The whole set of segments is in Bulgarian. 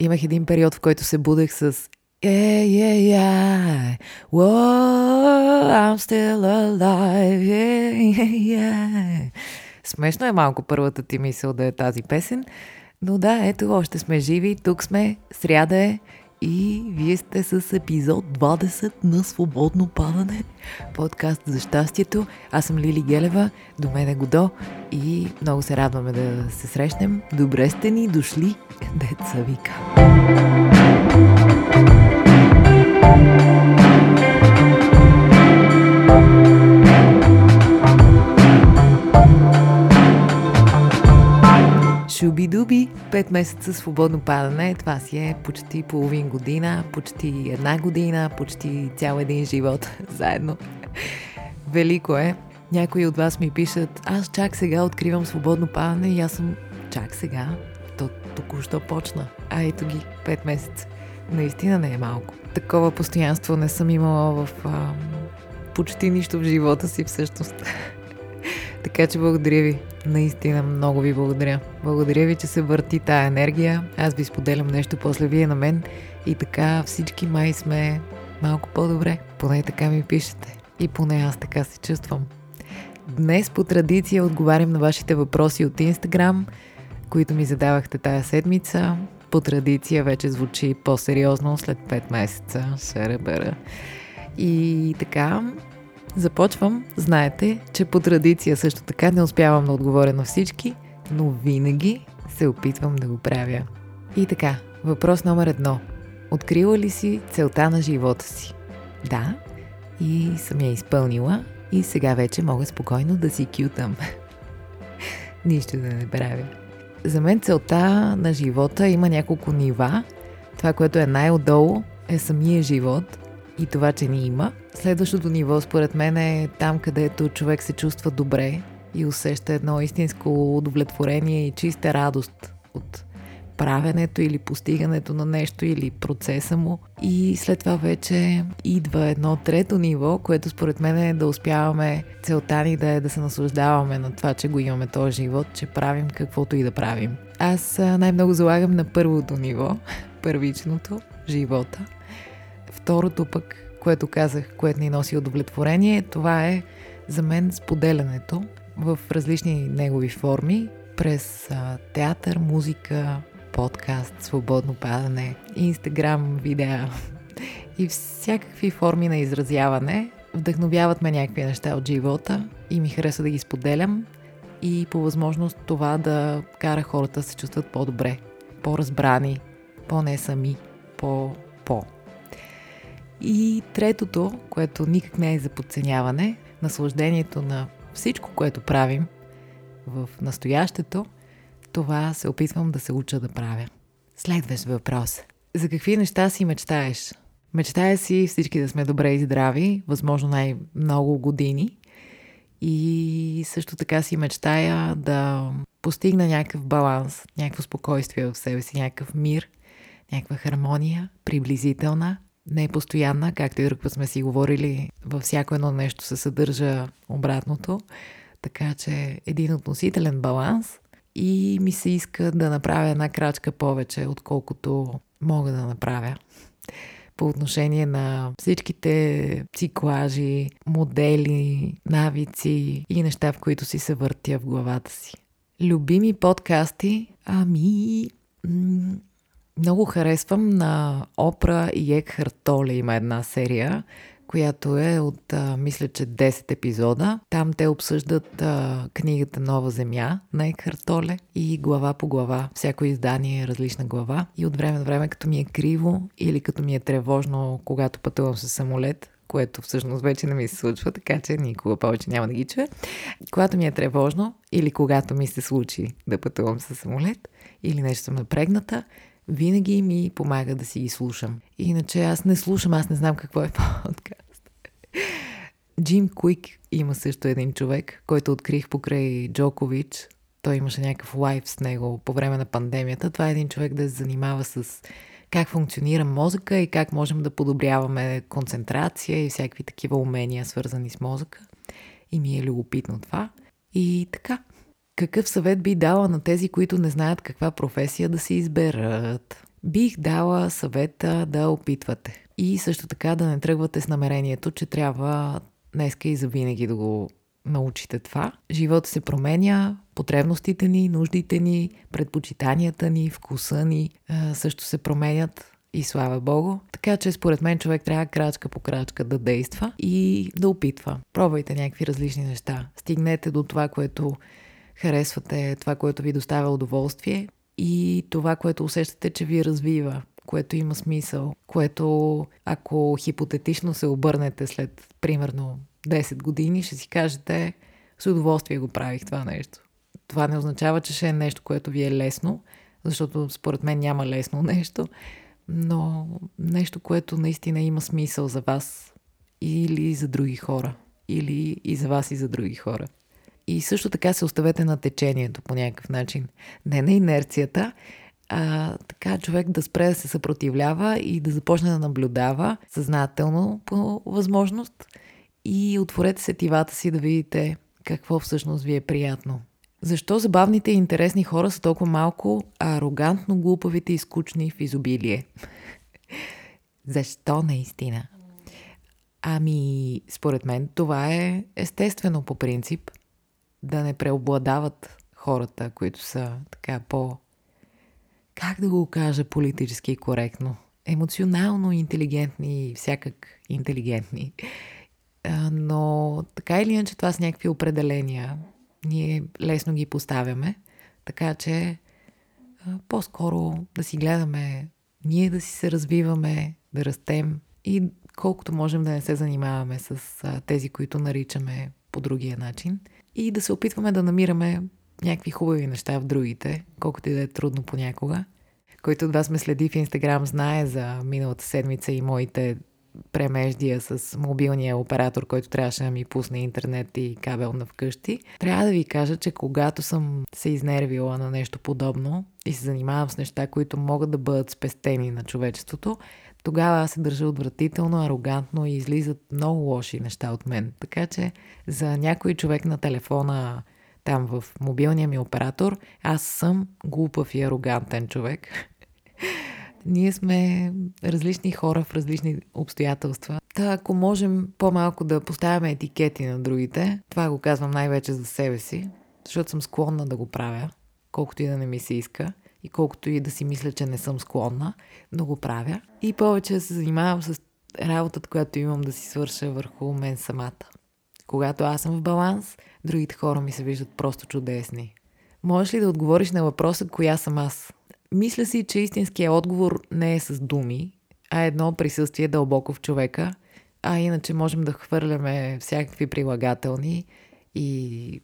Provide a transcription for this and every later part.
имах един период, в който се будех с Whoa, I'm still alive. Смешно е малко първата ти мисъл да е тази песен, но да, ето, още сме живи, тук сме, сряда е и вие сте с епизод 20 на Свободно падане, подкаст за щастието. Аз съм Лили Гелева, до мен е Годо и много се радваме да се срещнем. Добре сте ни дошли, деца вика. Шуби-дуби, 5 месеца свободно падане, това си е почти половин година, почти една година, почти цял един живот заедно. Велико е. Някои от вас ми пишат, аз чак сега откривам свободно падане и аз съм чак сега, то току-що почна. А ето ги, 5 месеца. Наистина не е малко. Такова постоянство не съм имала в почти нищо в живота си всъщност. Така че благодаря ви. Наистина много ви благодаря. Благодаря ви, че се върти тая енергия. Аз ви споделям нещо, после вие на мен. И така всички май сме малко по-добре. Поне така ми пишете. И поне аз така се чувствам. Днес по традиция отговарям на вашите въпроси от Instagram, които ми задавахте тая седмица. По традиция вече звучи по-сериозно след 5 месеца. Шеребера. И така... Започвам. Знаете, че по традиция също така не успявам да отговоря на всички, но винаги се опитвам да го правя. И така, въпрос номер 1. Открила ли си целта на живота си? Да, и съм я изпълнила и сега вече мога спокойно да си кютам. Нищо да не правя. За мен целта на живота има няколко нива. Това, което е най-отдолу, е самия живот и това, че ни има. Следващото ниво, според мен, е там, където човек се чувства добре и усеща едно истинско удовлетворение и чиста радост от правенето или постигането на нещо или процеса му. И след това вече идва едно трето ниво, което според мен е да успяваме, целта ни да е да се наслаждаваме на това, че го имаме този живот, че правим каквото и да правим. Аз най-много залагам на първото ниво, първичното, живота. Второто пък, което казах, което ни носи удовлетворение, това е за мен споделянето в различни негови форми, през театър, музика, подкаст, свободно падане, Instagram, видеа и всякакви форми на изразяване. Вдъхновяват ме някакви неща от живота и ми харесва да ги споделям и по възможност това да кара хората да се чувстват по-добре, по-разбрани, по-не сами, по-по. И третото, което никак не е за подценяване, наслаждението на всичко, което правим в настоящето, това се опитвам да се уча да правя. Следващ въпрос. За какви неща си мечтаеш? Мечтая си всички да сме добре и здрави, възможно най-много години. И също така си мечтая да постигна някакъв баланс, някакво спокойствие в себе си, някакъв мир, някаква хармония, приблизителна. Не е постоянна, както и друг път сме си говорили, във всяко едно нещо се съдържа обратното, така че един относителен баланс и ми се иска да направя една крачка повече, отколкото мога да направя. По отношение на всичките циклажи, модели, навици и неща, в които си се въртя в главата си. Любими подкасти? Ами... Много харесвам на Опра и Екхарт Толе има една серия, която е от, мисля, че 10 епизода. Там те обсъждат книгата Нова земя на Екхарт Толе и глава по глава. Всяко издание е различна глава. И от време на време, като ми е криво или като ми е тревожно, когато пътувам със самолет, което всъщност вече не ми се случва, така че никога повече няма да ги чуя. Когато ми е тревожно или когато ми се случи да пътувам със самолет или нещо съм напрегната, винаги ми помага да си ги слушам. Иначе аз не слушам, аз не знам какво е подкаст. Джим Куик има също един човек, който открих покрай Джокович. Той имаше някакъв лайв с него по време на пандемията. Това е един човек да се занимава с как функционира мозъка и как можем да подобряваме концентрация и всякакви такива умения, свързани с мозъка. И ми е любопитно това. И така. Какъв съвет би дала на тези, които не знаят каква професия да си изберат? бих дала съвета да опитвате. И също така да не тръгвате с намерението, че трябва днеска и завинаги да го научите това. Живота се променя, потребностите ни, нуждите ни, предпочитанията ни, вкуса ни също се променят и слава Богу. Така че според мен човек трябва крачка по крачка да действа и да опитва. Пробвайте някакви различни неща. Стигнете до това, което харесвате, това, което ви доставя удоволствие и това, което усещате, че ви развива, което има смисъл, което ако хипотетично се обърнете след примерно 10 години, ще си кажете с удоволствие го правих това нещо. Това не означава, че ще е нещо, което ви е лесно, защото според мен няма лесно нещо, но нещо, което наистина има смисъл за вас или за други хора. Или и за вас и за други хора. И също така се оставете на течението по някакъв начин. Не на инерцията, а така човек да спре да се съпротивлява и да започне да наблюдава съзнателно по възможност и отворете сетивата си да видите какво всъщност ви е приятно. Защо забавните и интересни хора са толкова малко, а арогантно глупавите и скучни в изобилие? Защо наистина? Ами, според мен това е естествено по принцип. Да не преобладават хората, които са така по... как да го кажа политически коректно? Емоционално интелигентни и всякак интелигентни. Но така или иначе това са някакви определения. Ние лесно ги поставяме. Така че по-скоро да си гледаме, ние да си се развиваме, да растем и колкото можем да не се занимаваме с тези, които наричаме по другия начин. И да се опитваме да намираме някакви хубави неща в другите, колкото и да е трудно понякога. Който от вас ме следи в Instagram знае за миналата седмица и моите премеждия с мобилния оператор, който трябваше да ми пусне интернет и кабел навкъщи. Трябва да ви кажа, че когато съм се изнервила на нещо подобно и се занимавам с неща, които могат да бъдат спестени на човечеството, тогава аз се държа отвратително, арогантно и излизат много лоши неща от мен. Така че за някой човек на телефона, там в мобилния ми оператор, аз съм глупав и арогантен човек. Ние сме различни хора в различни обстоятелства. Та ако можем по-малко да поставяме етикети на другите, това го казвам най-вече за себе си, защото съм склонна да го правя, колкото и да не ми се иска и колкото и да си мисля, че не съм склонна, но го правя. И повече се занимавам с работата, която имам да си свърша върху мен самата. Когато аз съм в баланс, другите хора ми се виждат просто чудесни. Можеш ли да отговориш на въпроса, коя съм аз? Мисля си, че истинският отговор не е с думи, а едно присъствие дълбоко в човека, а иначе можем да хвърляме всякакви прилагателни и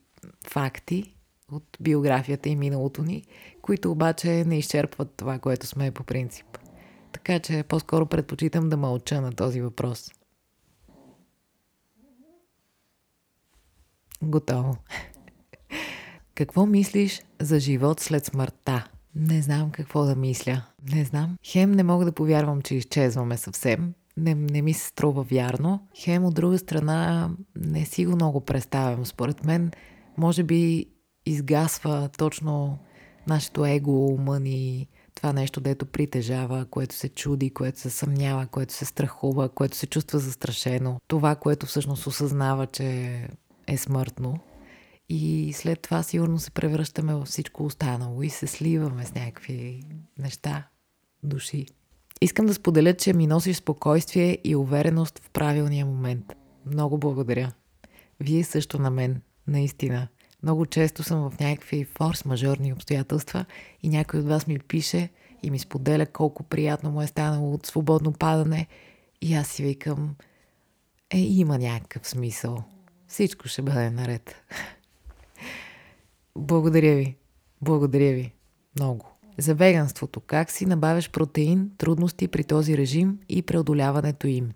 факти от биографията и миналото ни, които обаче не изчерпват това, което сме по принцип. Така че по-скоро предпочитам да мълча на този въпрос. Готово. Какво мислиш за живот след смъртта? Не знам какво да мисля. Не знам. Хем не мога да повярвам, че изчезваме съвсем. Не ми се струва вярно. Хем от друга страна не си го много представям. Според мен, може би изгасва точно нашето его, ума ни, това нещо, дето притежава, което се чуди, което се съмнява, което се страхува, което се чувства застрашено. Това, което всъщност осъзнава, че е смъртно. И след това сигурно се превръщаме във всичко останало и се сливаме с някакви неща, души. Искам да споделя, че ми носиш спокойствие и увереност в правилния момент. Много благодаря. Вие също на мен, наистина. Много често съм в някакви форс-мажорни обстоятелства и някой от вас ми пише и ми споделя колко приятно му е станало от свободно падане и аз си викам, има някакъв смисъл. Всичко ще бъде наред. Благодаря ви. Благодаря ви. Много. За веганството. Как си набавяш протеин, трудности при този режим и преодоляването им?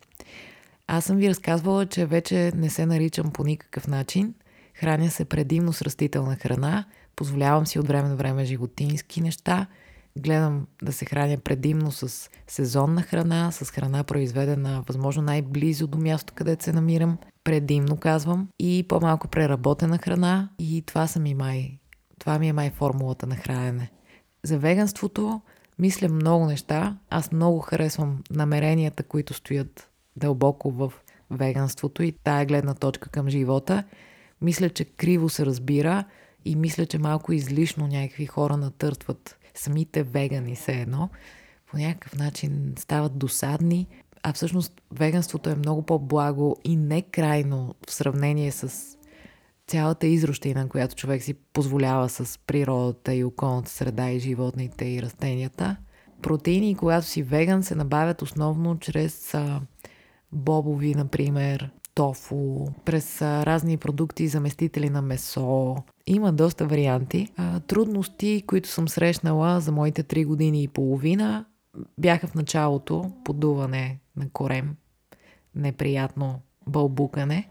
Аз съм ви разказвала, че вече не се наричам по никакъв начин. Храня се предимно с растителна храна. Позволявам си от време на време животински неща. Гледам да се храня предимно с сезонна храна, с храна произведена възможно най-близо до място, където се намирам. Предимно казвам. И по-малко преработена храна. И това ми е май формулата на хранене. За веганството Мисля много неща. Аз много харесвам намеренията, които стоят дълбоко в веганството и тая гледна точка към живота. Мисля, че криво се разбира и мисля, че малко излишно някакви хора натъртват самите вегани все едно. По някакъв начин стават досадни. А всъщност веганството е много по-благо и не крайно в сравнение с цялата изрощина, която човек си позволява с природата и околната среда и животните и растенията. Протеини, когато си веган, се набавят основно чрез бобови, например, тофу, през разни продукти, заместители на месо. Има доста варианти. Трудности, които съм срещнала за моите 3 години и половина, бяха в началото подуване на корем, неприятно бълбукане,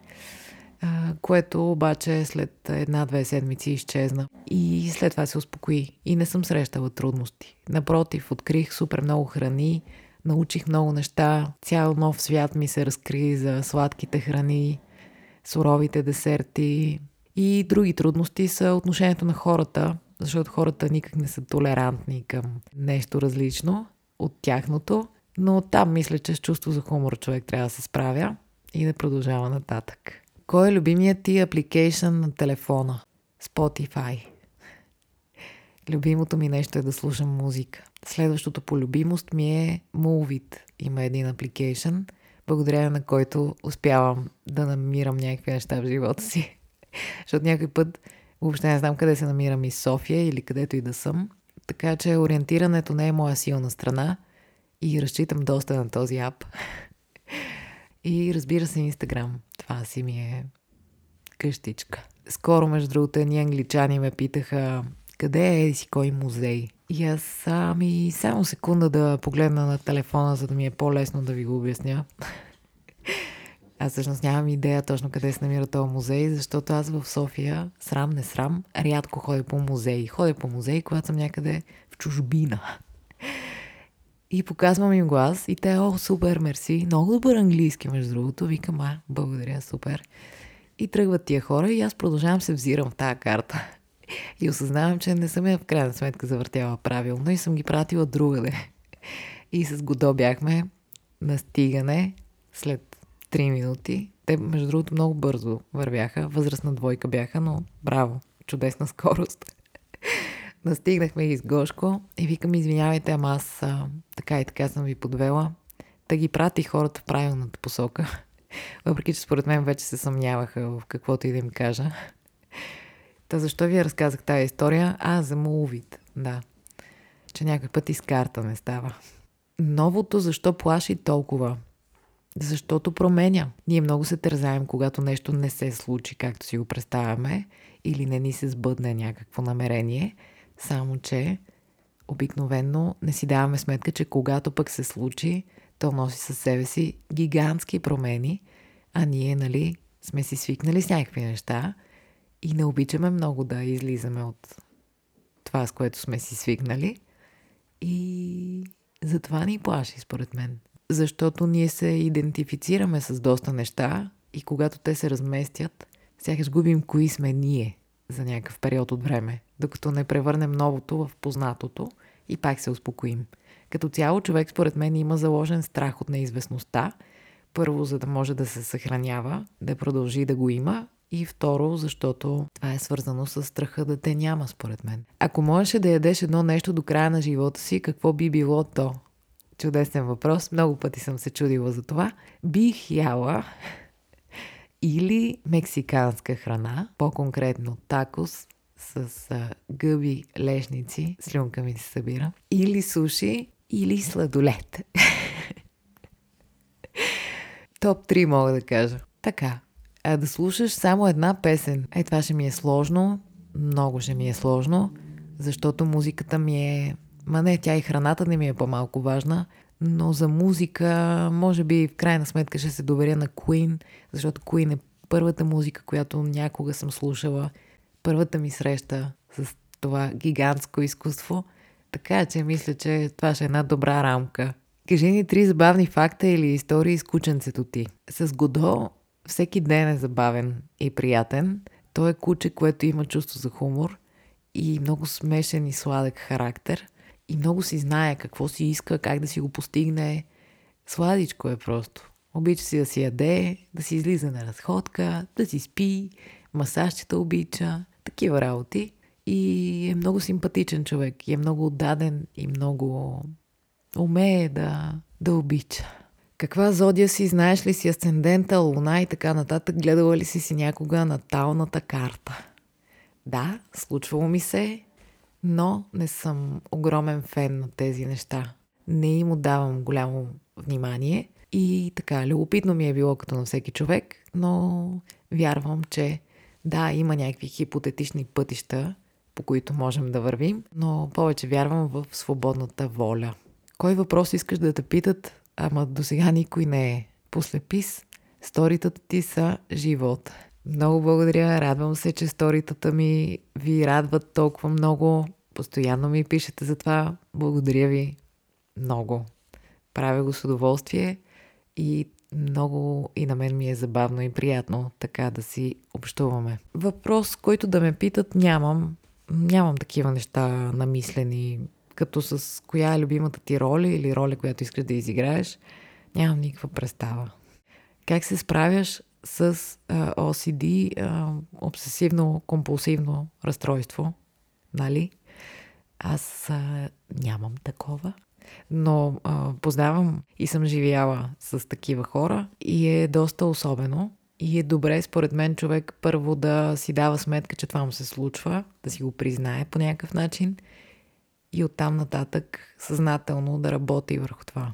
което обаче след 1-2 седмици изчезна и след това се успокои и не съм срещала трудности. Напротив, открих супер много храни, научих много неща, цял нов свят ми се разкри за сладките храни, суровите десерти. И други трудности са отношението на хората, защото хората никак не са толерантни към нещо различно от тяхното, но там мисля, че с чувство за хумор човек трябва да се справя и да продължава нататък. Кой е любимият ти апликейшън на телефона? Spotify. Любимото ми нещо е да слушам музика. Следващото по любимост ми е Moovit. Има един апликейшън, благодарение на който успявам да намирам някакви неща в живота си. Защото някой път въобще не знам къде се намирам из София или където и да съм. Така че ориентирането не е моя силна страна и разчитам доста на този ап. И разбира се, Instagram. Това си ми е къщичка. Скоро, между другото, едни англичани ме питаха къде е си кой музей. И аз само секунда да погледна на телефона, за да ми е по-лесно да ви го обясня. Аз всъщност нямам идея точно къде се намира този музей, защото аз в София, срам не срам, рядко ходя по музей. Ходя по музей, когато съм някъде в чужбина. И показвам им го аз и те, о, супер, мерси, много добър английски, между другото. Викам, благодаря, супер. И тръгват тия хора и аз продължавам се взирам в тая карта. И осъзнавам, че не съм я в крайна сметка завъртяла правилно и съм ги пратила другаде. И с Годо бяхме на стигане след 3 минути. Те, между другото, много бързо вървяха. Възрастна двойка бяха, но браво, чудесна скорост. Настигнахме из Гошко и викам, извинявайте, ама аз така и така съм ви подвела. Та ги прати хората в правилната посока. Въпреки, че според мен вече се съмняваха в каквото и да им кажа. Та защо ви разказах тази история? За Moovit, да. Че някой път из карта не става. Новото защо плаши толкова? Защото променя. Ние много се тързаем, когато нещо не се случи, както си го представяме, или не ни се сбъдне някакво намерение, само че обикновено не си даваме сметка, че когато пък се случи, то носи със себе си гигантски промени, а ние, сме си свикнали с някакви неща и не обичаме много да излизаме от това, с което сме си свикнали, и затова ни плаши, според мен. Защото ние се идентифицираме с доста неща и когато те се разместят, сякаш губим кои сме ние за някакъв период от време, докато не превърнем новото в познатото и пак се успокоим. Като цяло човек, според мен, има заложен страх от неизвестността. Първо, за да може да се съхранява, да продължи да го има, и второ, защото това е свързано с страха да те няма, според мен. Ако можеше да ядеш едно нещо до края на живота си, какво би било то? Чудесен въпрос. Много пъти съм се чудила за това. Бих яла или мексиканска храна, по-конкретно такос с гъби, лешници, слюнка ми се събира, или суши, или сладолет. Топ 3 мога да кажа. Така, да слушаш само една песен. Това ще ми е сложно, много ще ми е сложно, защото музиката ми е... тя и храната не ми е по-малко важна, но за музика може би в крайна сметка ще се доверя на Queen, защото Queen е първата музика, която някога съм слушала, първата ми среща с това гигантско изкуство, така че мисля, че това ще е една добра рамка. Кажи ни 3 забавни факта или истории с кученцето ти. С Годо всеки ден е забавен и приятен. Той е куче, което има чувство за хумор и много смешен и сладък характер. и много си знае какво си иска, как да си го постигне. Сладичко е просто. Обича си да си яде, да си излиза на разходка, да си спи, масажчета обича, такива работи. И е много симпатичен човек, и е много отдаден и много умее да обича. Каква зодия си, знаеш ли си асцендента, луна и така нататък, гледала ли си някога наталната карта? Да, случвало ми се, но не съм огромен фен на тези неща. Не им отдавам голямо внимание и така, любопитно ми е било като на всеки човек, но вярвам, че да, има някакви хипотетични пътища, по които можем да вървим, но повече вярвам в свободната воля. Кой въпрос искаш да те питат? Ама до сега никой не е. Послепис, сторитата ти са живот. Много благодаря, радвам се, че сторитата ми ви радват толкова много. Постоянно ми пишете за това. Благодаря ви много. Правя го с удоволствие и много и на мен ми е забавно и приятно така да си общуваме. Въпрос, който да ме питат, нямам. Нямам такива неща намислени, като с коя е любимата ти роля или роля, която искаш да изиграеш. Нямам никаква представа. Как се справяш с OCD, обсесивно-компулсивно разстройство? Нали? Аз нямам такова. Но познавам и съм живяла с такива хора и е доста особено. И е добре, според мен, човек първо да си дава сметка, че това му се случва, да си го признае по някакъв начин и оттам нататък съзнателно да работи върху това.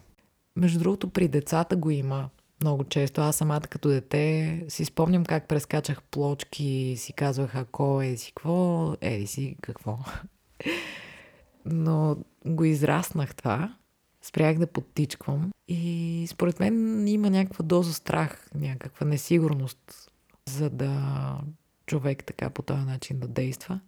Между другото, при децата го има много често. Аз самата като дете си спомням как прескачах плочки, си казвах ако, еди си какво. Но го израснах това. Спрях да подтичквам и според мен има някаква доза страх, някаква несигурност, за да човек така по този начин да действа.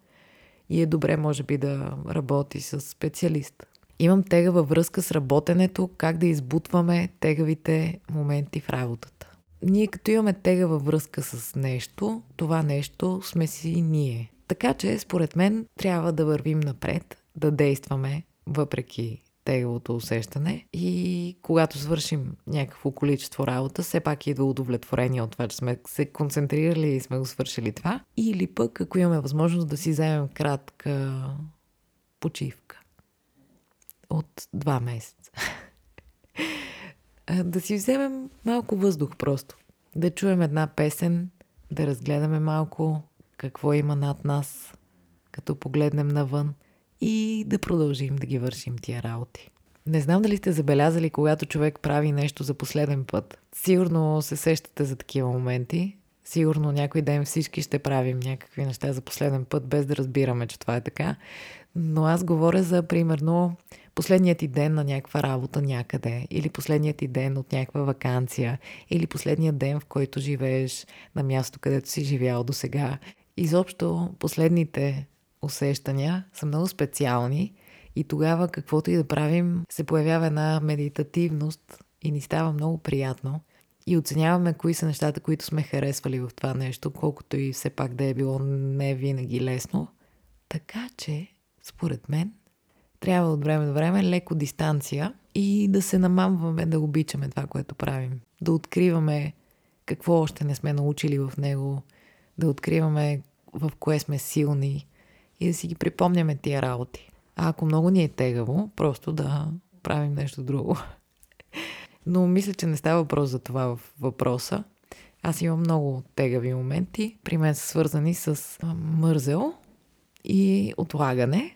И е добре, може би, да работи с специалист. Имам тега във връзка с работенето, как да избутваме тегавите моменти в работата. Ние като имаме тега във връзка с нещо, това нещо сме си ние. Така че, според мен, трябва да вървим напред, да действаме въпреки тегавото усещане и когато свършим някакво количество работа, все пак идва удовлетворение от това, че сме се концентрирали и сме го свършили това. Или пък, ако имаме възможност да си вземем кратка почивка от 2 месеца. Да си вземем малко въздух просто. Да чуем една песен, да разгледаме малко какво има над нас, като погледнем навън. И да продължим да ги вършим тия работи. Не знам дали сте забелязали, когато човек прави нещо за последен път. Сигурно се сещате за такива моменти. Сигурно някой ден всички ще правим някакви неща за последен път, без да разбираме, че това е така. Но аз говоря за, примерно, последният ти ден на някаква работа някъде, или последният ти ден от някаква ваканция, или последният ден, в който живееш на място, където си живял до сега. Изобщо последните усещания са много специални и тогава каквото и да правим се появява една медитативност и ни става много приятно и оценяваме кои са нещата, които сме харесвали в това нещо, колкото и все пак да е било не винаги лесно. Така че, според мен, трябва от време до време леко дистанция и да се намамваме да обичаме това, което правим. Да откриваме какво още не сме научили в него, да откриваме в кое сме силни, и да си ги припомняме тия работи. А ако много ни е тегаво, просто да правим нещо друго. Но мисля, че не става въпрос за това в въпроса. Аз имам много тегави моменти. При мен са свързани с мързел и отлагане.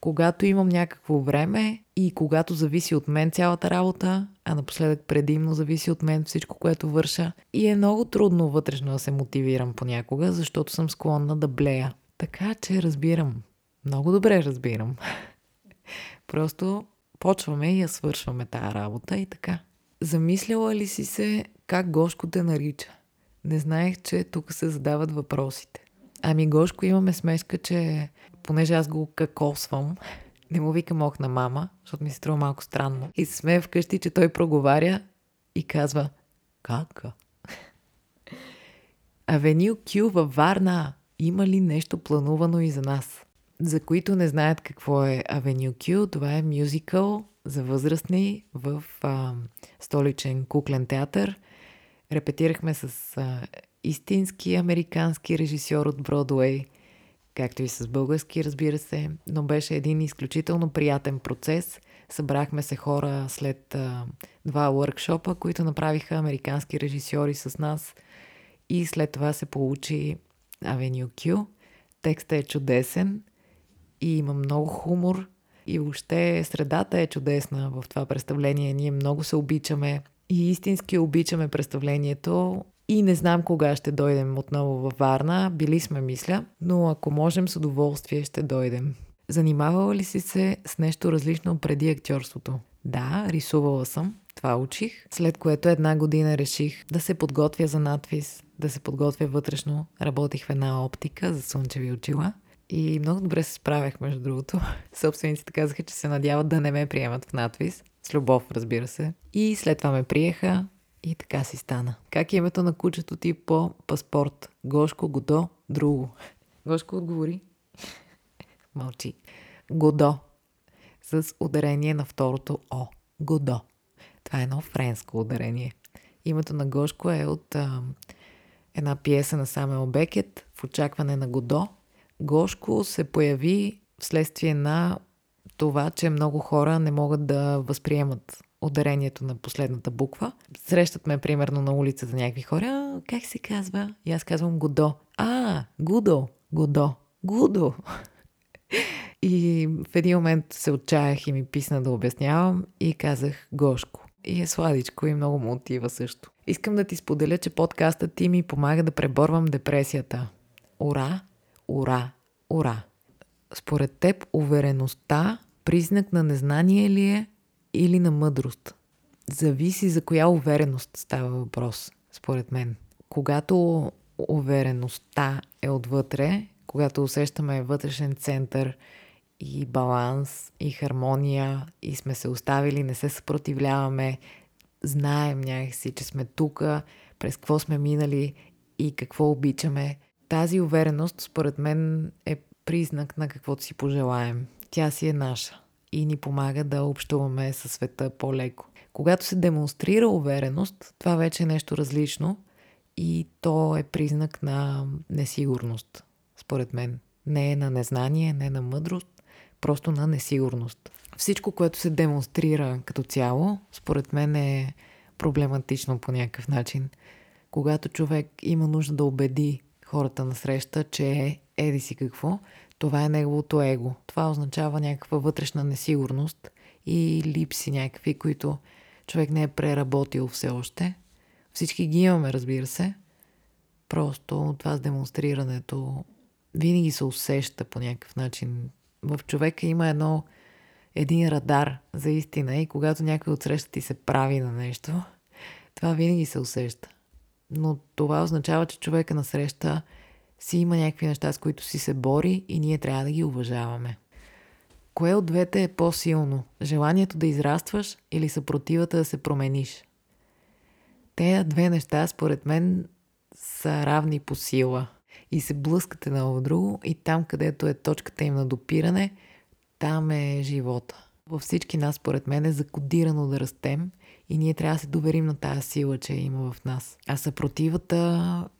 Когато имам някакво време и когато зависи от мен цялата работа, а напоследък предимно зависи от мен всичко, което върша. И е много трудно вътрешно да се мотивирам понякога, защото съм склонна да блея. Така че разбирам. Много добре разбирам. Просто почваме и я свършваме тая работа и така. Замисляла ли си се как Гошко те нарича? Не знаех, че тук се задават въпросите. Ами Гошко имаме смешка, че понеже аз го какосвам, не му викам ох на мама, защото ми се струва малко странно. И се смея вкъщи, че той проговаря и казва кака. Avenue Q във Варна. Има ли нещо планувано и за нас? За които не знаят какво е Avenue Q, това е мюзикъл за възрастни в столичен куклен театър. Репетирахме с истински американски режисьор от Бродуей, както и с български, разбира се, но беше един изключително приятен процес. Събрахме се хора след два уъркшопа, които направиха американски режисьори с нас, и след това се получи Avenue Q. Текстът е чудесен и има много хумор и въобще средата е чудесна в това представление. Ние много се обичаме и истински обичаме представлението. И не знам кога ще дойдем отново във Варна. Били сме, мисля, но ако можем, с удоволствие ще дойдем. Занимавала ли си се с нещо различно преди актьорството? Да, рисувала съм. Това учих. След което 1 година реших да се подготвя за надпис, да се подготвя вътрешно. Работих в една оптика за слънчеви очила и много добре се справях, между другото. Собствениците казаха, че се надяват да не ме приемат в надпис. С любов, разбира се. И след това ме приеха и така си стана. Как е името на кучето ти по паспорт? Гошко, Годо, друго. Гошко, отговори. Мълчи. Годо. С ударение на второто О. Годо. Това е едно френско ударение. Името на Гошко е от една пиеса на Самюел Бекет, "В очакване на Годо". Гошко се появи вследствие на това, че много хора не могат да възприемат ударението на последната буква. Срещат ме, примерно, на улицата някакви хора. Как се казва? И аз казвам Годо. Гудо. Годо. Гудо. И в един момент се отчаях и ми писна да обяснявам и казах Гошко. И е сладичко и много му отива също. Искам да ти споделя, че подкастът ти ми помага да преборвам депресията. Ура, ура, ура! Според теб увереността признак на незнание ли е или на мъдрост? Зависи за коя увереност става въпрос, според мен. Когато увереността е отвътре, когато усещаме вътрешен център и баланс, и хармония, и сме се оставили, не се съпротивляваме, знаем някакси, че сме тука, през какво сме минали и какво обичаме. Тази увереност, според мен, е признак на каквото си пожелаем. Тя си е наша и ни помага да общуваме със света по-леко. Когато се демонстрира увереност, това вече е нещо различно и то е признак на несигурност, според мен. Не е на незнание, не е на мъдрост, просто на несигурност. Всичко, което се демонстрира като цяло, според мен е проблематично по някакъв начин. Когато човек има нужда да убеди хората насреща, че е еди си какво, това е неговото его. Това означава някаква вътрешна несигурност и липси някакви, които човек не е преработил все още. Всички ги имаме, разбира се. Просто това с демонстрирането винаги се усеща по някакъв начин. В човека има един радар за истина и когато някой отсреща ти се прави на нещо, това винаги се усеща. Но това означава, че човека насреща си има някакви неща, с които си се бори и ние трябва да ги уважаваме. Кое от двете е по-силно? Желанието да израстваш или съпротивата да се промениш? Те две неща, според мен, са равни по сила. И се блъскате на едно друго и там, където е точката им на допиране, там е живота. Във всички нас, според мен, е закодирано да растем и ние трябва да се доверим на тази сила, че има в нас. А съпротивата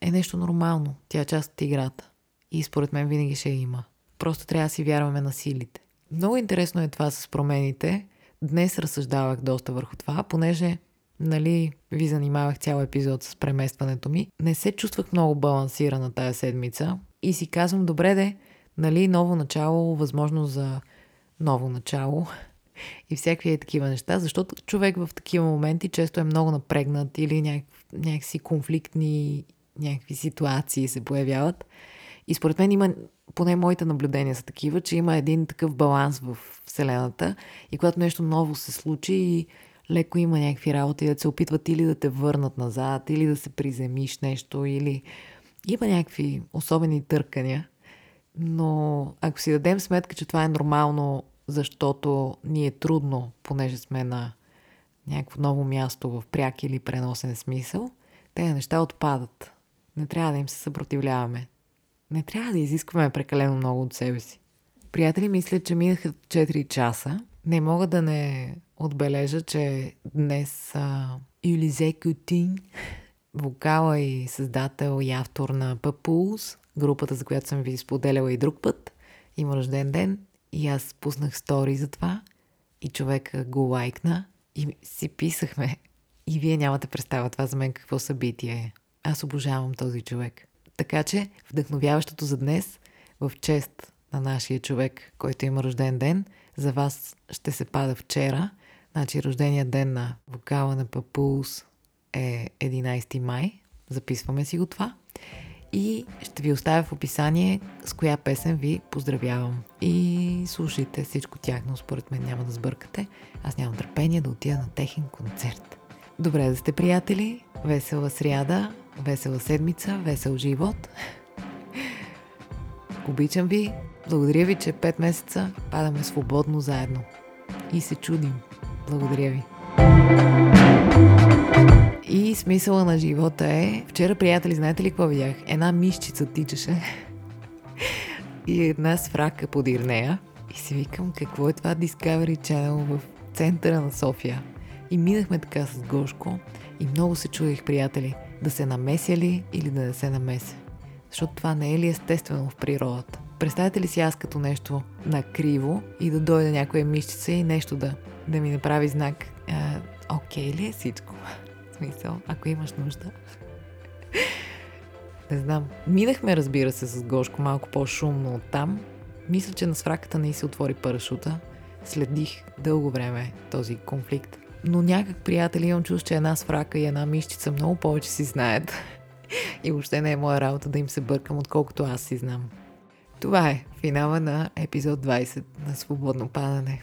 е нещо нормално. Тя е част от играта. И според мен винаги ще има. Просто трябва да си вярваме на силите. Много интересно е това с промените. Днес разсъждавах доста върху това, понеже ви занимавах цял епизод с преместването ми. Не се чувствах много балансирана тая седмица и си казвам, добре де, ново начало, възможно за ново начало и всякакви такива неща, защото човек в такива моменти често е много напрегнат или някакви конфликтни някакви ситуации се появяват. И според мен има, поне моите наблюдения са такива, че има един такъв баланс в Вселената и когато нещо ново се случи и леко има някакви работи, да се опитват или да те върнат назад, или да се приземиш нещо, или има някакви особени търкания. Но ако си дадем сметка, че това е нормално, защото ни е трудно, понеже сме на някакво ново място в пряк или преносен смисъл, тези неща отпадат. Не трябва да им се съпротивляваме. Не трябва да изискваме прекалено много от себе си. Приятели, мисля, че минаха 4 часа. Не мога да не отбележа, че днес Юлизе Кютин, вокала и създател и автор на Papooz, групата, за която съм ви споделяла и друг път, има рожден ден и аз пуснах стори за това и човека го лайкна и си писахме. И вие нямате представа това за мен какво събитие е. Аз обожавам този човек. Така че вдъхновяващото за днес, в чест на нашия човек, който има рожден ден, за вас ще се пада вчера. Значи рождения ден на вокала на Papooz е 11 май. Записваме си го това. И ще ви оставя в описание с коя песен ви поздравявам. И слушайте всичко тяхно, според мен няма да сбъркате. Аз нямам търпение да отида на техен концерт. Добре да сте, приятели. Весела сряда, весела седмица, весел живот. Обичам ви. Благодаря ви, че 5 месеца падаме свободно заедно. И се чудим. Благодаря ви. И смисъла на живота е... Вчера, приятели, знаете ли какво видях? Една мишчица тичаше. И една с фрака подир нея. И си викам, какво е това Discovery Channel в центъра на София. И минахме така с Гошко. И много се чудих, приятели, да се намеся ли или да не се намеся. Защото това не е ли естествено в природата? Представете ли си аз като нещо накриво и да дойде някоя мишчица и нещо да ми направи знак? Окей ли е всичко? В смисъл, ако имаш нужда. Не знам. Минахме, разбира се, с Гошко малко по-шумно оттам. Мисля, че на свраката не се отвори парашута. Следих дълго време този конфликт. Но някак, приятели, имам чувство, че една сврака и една мишчица много повече си знаят. И въобще не е моя работа да им се бъркам, отколкото аз си знам. Това е финала на епизод 20 на Свободно падане.